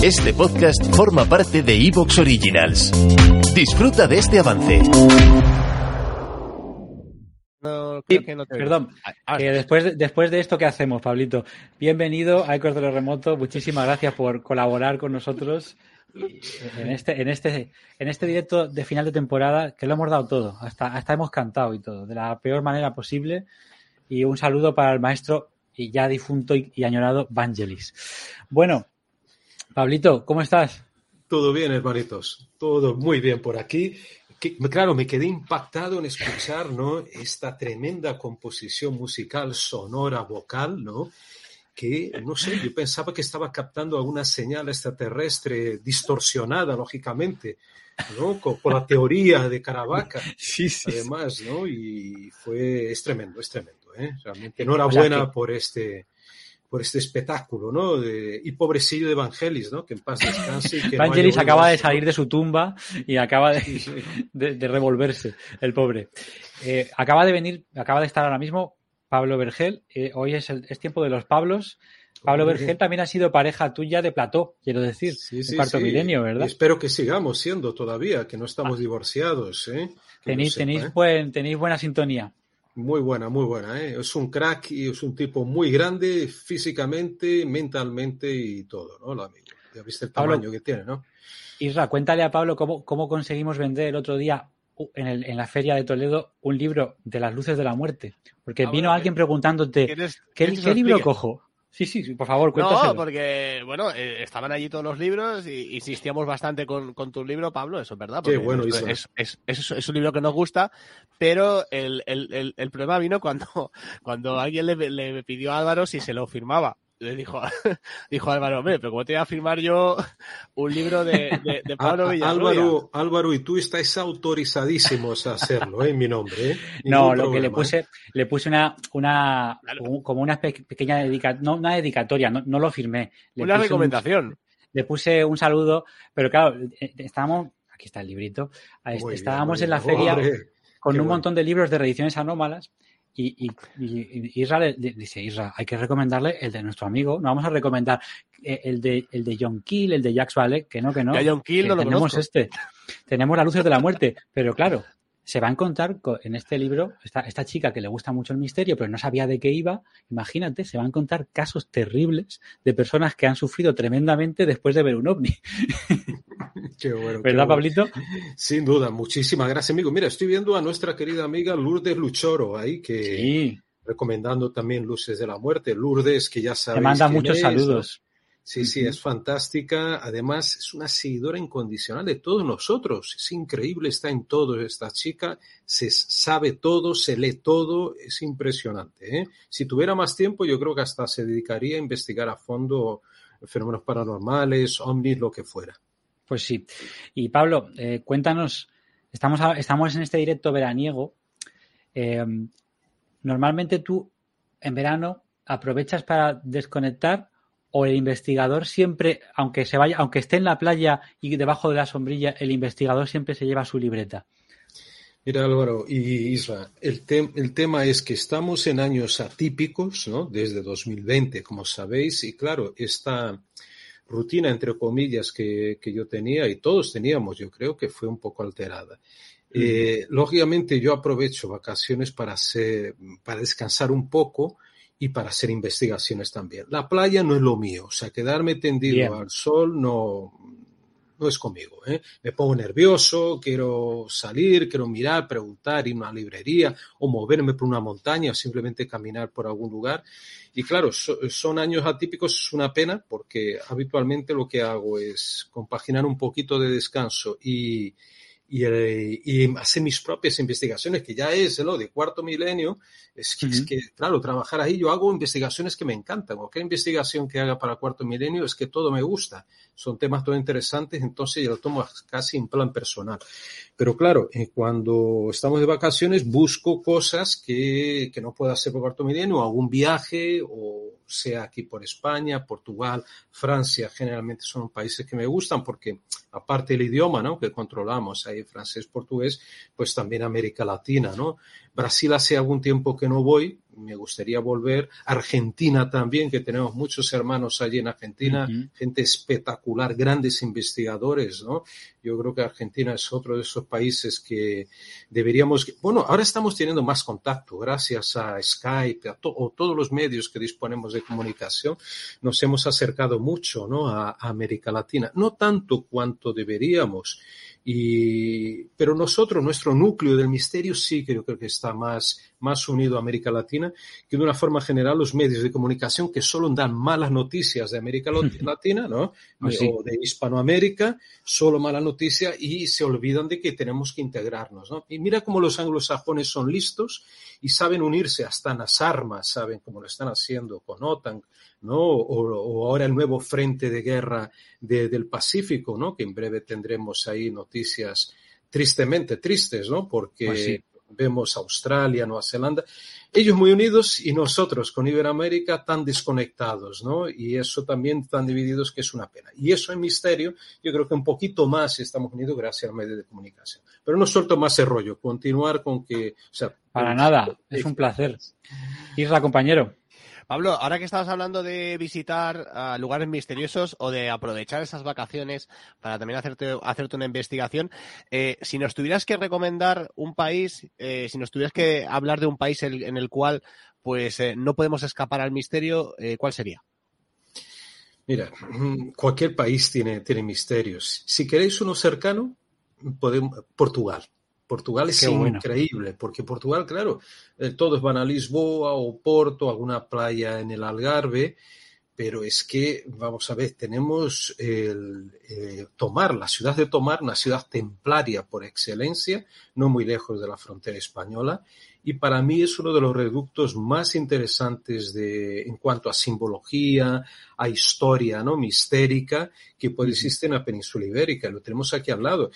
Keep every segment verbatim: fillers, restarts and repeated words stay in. Este podcast forma parte de iVoox Originals. Disfruta de este avance. No, creo que no te Perdón, eh, después, de, después de esto, ¿qué hacemos, Pablito? Bienvenido a Ecos de lo Remoto. Muchísimas gracias por colaborar con nosotros en este, en este, en este directo de final de temporada, que lo hemos dado todo, hasta, hasta hemos cantado y todo, de la peor manera posible. Y un saludo para el maestro y ya difunto y, y añorado Vangelis. Bueno, Pablito, ¿cómo estás? Todo bien, hermanitos. Todo muy bien por aquí. Que, claro, me quedé impactado en escuchar, ¿no?, esta tremenda composición musical, sonora, vocal, ¿no?, que, no sé, yo pensaba que estaba captando alguna señal extraterrestre distorsionada, lógicamente, ¿no?, con, con la teoría de Caravaca. Sí, sí. Además, ¿no? Y fue, es tremendo, es tremendo, ¿eh? Realmente, enhorabuena o sea que... por este... por este espectáculo, ¿no? De, y pobrecillo de Vangelis, ¿no? Que en paz descanse. Y que Vangelis no acaba de salir de su tumba y acaba de, sí, sí. de, de revolverse, el pobre. Eh, acaba de venir, acaba de estar ahora mismo Pablo Vergel. Eh, hoy es, el, es tiempo de los Pablos. Pablo Vergel también ha sido pareja tuya de plató, quiero decir, sí, sí, en Cuarto sí. Milenio, ¿verdad? Y espero que sigamos siendo todavía, que no estamos ah. divorciados, ¿eh? Que tenéis, sepa, tenéis, ¿eh? Buen, tenéis buena sintonía. Muy buena, muy buena, ¿eh? Es un crack y es un tipo muy grande físicamente, mentalmente y todo, ¿no? Lo amigo. Ya viste el tamaño Pablo, que tiene, ¿no? Isra, cuéntale a Pablo cómo, cómo conseguimos vender el otro día en, el, en la Feria de Toledo un libro de las Luces de la Muerte. Porque ah, vino bueno, alguien preguntándote, ¿tienes, ¿qué, ¿tienes ¿qué libro cojo? Sí, sí, por favor, cuéntaselo. No, porque, bueno, eh, estaban allí todos los libros y insistíamos bastante con, con tu libro, Pablo, eso es verdad. Porque sí, bueno, es, es, es, es, es un libro que nos gusta, pero el, el, el, el problema vino cuando, cuando alguien le, le pidió a Álvaro si se lo firmaba. Le dijo, dijo Álvaro, hombre, pero ¿cómo te voy a firmar yo un libro de, de, de Pablo Villarrubia? Álvaro, Álvaro y tú estáis autorizadísimos a hacerlo, ¿eh? En mi nombre, ¿eh? Ningún no, lo problema, que le puse, ¿eh? Le puse una, una claro. como una pequeña dedica, no, una dedicatoria, no, no lo firmé. Le una recomendación. Un, le puse un saludo, pero claro, estábamos, aquí está el librito, muy estábamos bien, en la bien. feria Hombre, con un bueno. montón de libros de reediciones anómalas. Y, y, y Isra le, dice, Isra, hay que recomendarle el de nuestro amigo, no vamos a recomendar el de, el de John Keel, el de Jack Vale, que no, que no. John Keel no lo tenemos conozco. Este, tenemos las Luces de la Muerte, pero claro, se va a encontrar con, en este libro, esta, esta chica que le gusta mucho el misterio, pero no sabía de qué iba, imagínate, se va a encontrar casos terribles de personas que han sufrido tremendamente después de ver un ovni. Qué bueno, ¿verdad, qué Pablito? Bueno. Sin duda, muchísimas gracias, amigo. Mira, estoy viendo a nuestra querida amiga Lourdes Luchoro ahí, que sí. recomendando también Luces de la Muerte. Lourdes, que ya sabéis. Te manda muchos es, saludos. ¿No? Sí, sí, uh-huh. Es fantástica. Además, es una seguidora incondicional de todos nosotros. Es increíble, está en todo esta chica. Se sabe todo, se lee todo. Es impresionante, ¿eh? Si tuviera más tiempo, yo creo que hasta se dedicaría a investigar a fondo fenómenos paranormales, ovnis, lo que fuera. Pues sí. Y Pablo, eh, cuéntanos, estamos, a, estamos en este directo veraniego. Eh, normalmente tú, en verano, aprovechas para desconectar o el investigador siempre, aunque se vaya, aunque esté en la playa y debajo de la sombrilla, el investigador siempre se lleva su libreta. Mira, Álvaro y Isra, el, te- el tema es que estamos en años atípicos, ¿no? Desde dos mil veinte, como sabéis, y claro, está... rutina, entre comillas, que, que yo tenía y todos teníamos, yo creo que fue un poco alterada. Mm. Eh, lógicamente yo aprovecho vacaciones para, hacer, para descansar un poco y para hacer investigaciones también. La playa no es lo mío, o sea, quedarme tendido Bien. al sol no, no es conmigo, ¿eh? Me pongo nervioso, quiero salir, quiero mirar, preguntar, ir a una librería o moverme por una montaña o simplemente caminar por algún lugar. Y claro, son años atípicos, es una pena porque habitualmente lo que hago es compaginar un poquito de descanso y, y, eh, y hacer mis propias investigaciones, que ya es lo de Cuarto Milenio. Es que, uh-huh. es que, claro, trabajar ahí, yo hago investigaciones que me encantan. Cualquier investigación que haga para Cuarto Milenio es que todo me gusta. Son temas todo interesantes, entonces yo lo tomo casi en plan personal. Pero claro, eh, cuando estamos de vacaciones busco cosas que, que no puedo hacer por Cuarto Milenio, algún viaje, o sea aquí por España, Portugal, Francia, generalmente son países que me gustan porque, aparte del idioma, ¿no?, que controlamos ahí, francés, portugués, pues también América Latina, ¿no? Brasil hace algún tiempo que no voy, me gustaría volver. Argentina también, que tenemos muchos hermanos allí en Argentina, uh-huh. gente espectacular, grandes investigadores, ¿no? Yo creo que Argentina es otro de esos países que deberíamos... Bueno, ahora estamos teniendo más contacto gracias a Skype, a to- o todos los medios que disponemos de comunicación. Nos hemos acercado mucho, ¿no?, a, a América Latina. No tanto cuanto deberíamos, y pero nosotros, nuestro núcleo del misterio, sí que yo creo que está más, más unido a América Latina, que de una forma general los medios de comunicación que solo dan malas noticias de América Latina, ¿no?, o sí. de Hispanoamérica, solo mala noticia, y se olvidan de que tenemos que integrarnos, ¿no? Y mira cómo los anglosajones son listos y saben unirse hasta en las armas, saben cómo lo están haciendo con OTAN, ¿no? O, o ahora el nuevo frente de guerra de, del Pacífico, ¿no?, que en breve tendremos ahí noticias tristemente tristes, ¿no?, porque pues sí. vemos Australia, Nueva Zelanda, ellos muy unidos y nosotros con Iberoamérica tan desconectados, ¿no? Y eso también tan divididos, que es una pena. Y eso en misterio, yo creo que un poquito más estamos unidos gracias a los medios de comunicación. Pero no suelto más el rollo, continuar con que... O sea, para nada, es un placer. Isra, compañero. Pablo, ahora que estabas hablando de visitar uh, lugares misteriosos o de aprovechar esas vacaciones para también hacerte, hacerte una investigación, eh, si nos tuvieras que recomendar un país, eh, si nos tuvieras que hablar de un país el, en el cual pues eh, no podemos escapar al misterio, eh, ¿cuál sería? Mira, cualquier país tiene, tiene misterios. Si queréis uno cercano, podemos, Portugal. Portugal es increíble, porque Portugal, claro, eh, todos van a Lisboa o Porto, alguna playa en el Algarve, pero es que, vamos a ver, tenemos el, eh, Tomar, la ciudad de Tomar, una ciudad templaria por excelencia, no muy lejos de la frontera española, y para mí es uno de los reductos más interesantes de, en cuanto a simbología, a historia, ¿no?, mistérica, que puede existir en la península ibérica, lo tenemos aquí al lado.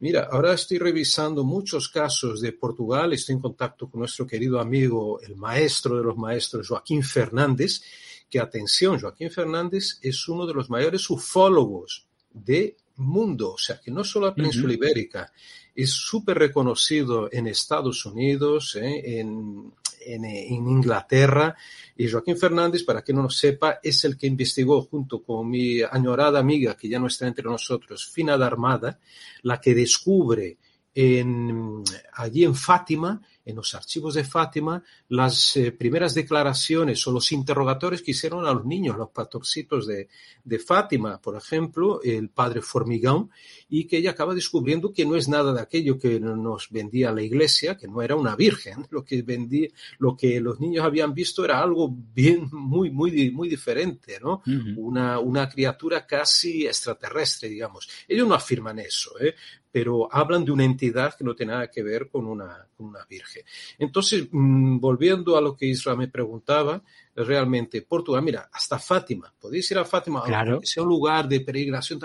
Mira, ahora estoy revisando muchos casos de Portugal, estoy en contacto con nuestro querido amigo, el maestro de los maestros, Joaquim Fernandes, que, atención, Joaquim Fernandes es uno de los mayores ufólogos del mundo, o sea, que no solo la península uh-huh. ibérica, es súper reconocido en Estados Unidos, eh, en... En, en Inglaterra, y Joaquim Fernandes, para que no lo sepa, es el que investigó junto con mi añorada amiga, que ya no está entre nosotros, Fina d'Armada, la que descubre en, allí en Fátima, en los archivos de Fátima, las eh, primeras declaraciones o los interrogatorios que hicieron a los niños, los pastorcitos de, de Fátima, por ejemplo, el padre Formigão, y que ella acaba descubriendo que no es nada de aquello que nos vendía la iglesia, que no era una virgen, lo que vendía, lo que los niños habían visto era algo bien, muy, muy, muy diferente, ¿no? Uh-huh. Una, una criatura casi extraterrestre, digamos. Ellos no afirman eso, ¿eh? Pero hablan de una entidad que no tiene nada que ver con una, con una virgen. Entonces, mmm, volviendo a lo que Isra me preguntaba, realmente Portugal, mira, hasta Fátima, podéis ir a Fátima, claro. aunque sea un lugar de peregrinación,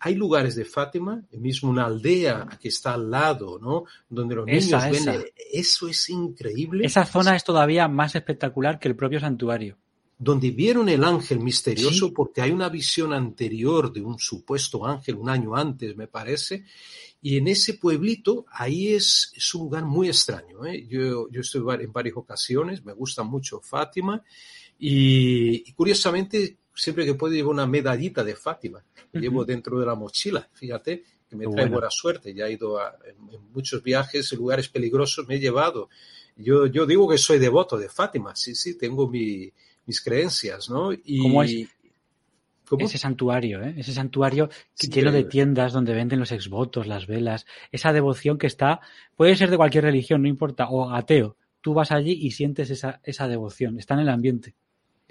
hay lugares de Fátima, mismo una aldea que está al lado, ¿no?, donde los niños esa, ven, esa. Eso es increíble. Esa zona es todavía más espectacular que el propio santuario. Donde vieron el ángel misterioso, sí. porque hay una visión anterior de un supuesto ángel, un año antes, me parece, y en ese pueblito, ahí es, es un lugar muy extraño, ¿eh? Yo, yo estuve en varias ocasiones, me gusta mucho Fátima, y, y curiosamente, siempre que puedo llevo una medallita de Fátima, que uh-huh. llevo dentro de la mochila, fíjate, que me trae bueno. buena suerte, ya he ido a en, en muchos viajes, en lugares peligrosos, me he llevado, yo, yo digo que soy devoto de Fátima, sí, sí, tengo mi... mis creencias, ¿no? Y ¿Cómo es ¿Cómo? ese santuario, ¿eh? Ese santuario sí, lleno de tiendas donde venden los exvotos, las velas, esa devoción que está, puede ser de cualquier religión, no importa, o ateo, tú vas allí y sientes esa, esa devoción, está en el ambiente.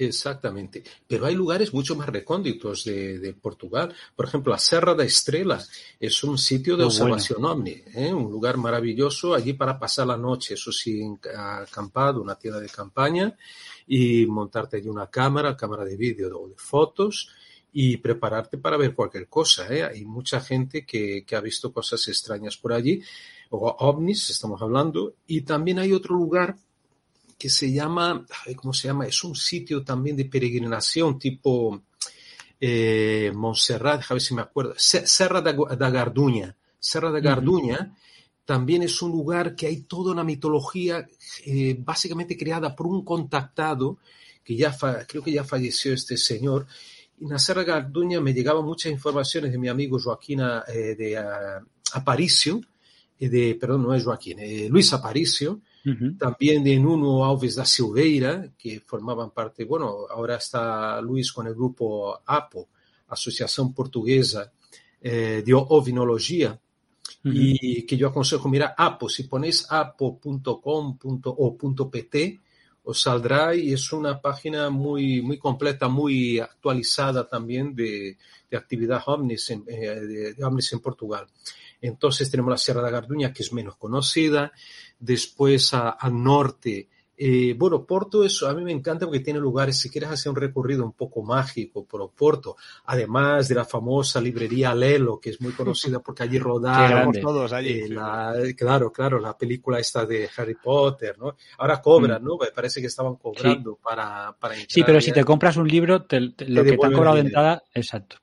Exactamente, pero hay lugares mucho más recónditos de, de Portugal. Por ejemplo, la Serra da Estrela es un sitio de Muy observación bueno. ovni, ¿eh? Un lugar maravilloso allí para pasar la noche, eso sí, acampado, una tienda de campaña, y montarte allí una cámara, cámara de vídeo o de fotos, y prepararte para ver cualquier cosa, ¿eh? Hay mucha gente que, que ha visto cosas extrañas por allí, o ovnis, estamos hablando, y también hay otro lugar que se llama, ¿cómo se llama? Es un sitio también de peregrinación tipo eh, Montserrat, a ver si me acuerdo, Serra da Gardunha. Serra da Gardunha uh-huh. también es un lugar que hay toda una mitología eh, básicamente creada por un contactado, que ya fa- creo que ya falleció este señor. En la Serra da Gardunha me llegaban muchas informaciones de mi amigo Joaquim eh, de uh, Aparicio, eh, de, perdón, no es Joaquim, eh, Luis Aparicio, Uh-huh. también de Nuno Alves da Silveira, que formaban parte, bueno, ahora está Luis con el grupo APO, Asociación Portuguesa eh, de Ovinología, uh-huh. y que yo aconsejo, mira, APO, si ponéis a p o punto com punto o punto p t, os saldrá, y es una página muy, muy completa, muy actualizada también de, de actividad ovnis en, eh, de, de ovnis en Portugal. Entonces tenemos la Serra da Gardunha, que es menos conocida. Después al norte, eh, bueno, Porto es, a mí me encanta porque tiene lugares, si quieres hacer un recorrido un poco mágico por Porto, además de la famosa librería Lello, que es muy conocida porque allí rodaron todos allí, eh, la, claro, claro, la película esta de Harry Potter, ¿no? Ahora cobran, mm. ¿no? Parece que estaban cobrando sí. para, para entrar. Sí, pero allá. Si te compras un libro, te, te, lo te que te han cobrado de entrada, exacto.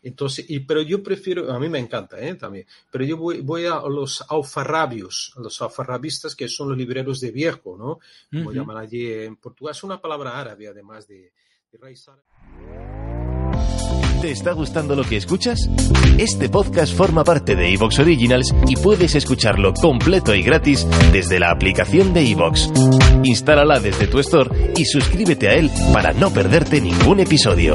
Entonces, y, pero yo prefiero, a mí me encanta ¿eh? también, pero yo voy, voy a los alfarrabios, a los alfarrabistas, que son los libreros de viejo, ¿no? Como uh-huh. llaman allí en Portugal. Es una palabra árabe, además de, de raíz árabe. ¿Te está gustando lo que escuchas? Este podcast forma parte de iVoox Originals y puedes escucharlo completo y gratis desde la aplicación de iVoox. Instálala desde tu store y suscríbete a él para no perderte ningún episodio.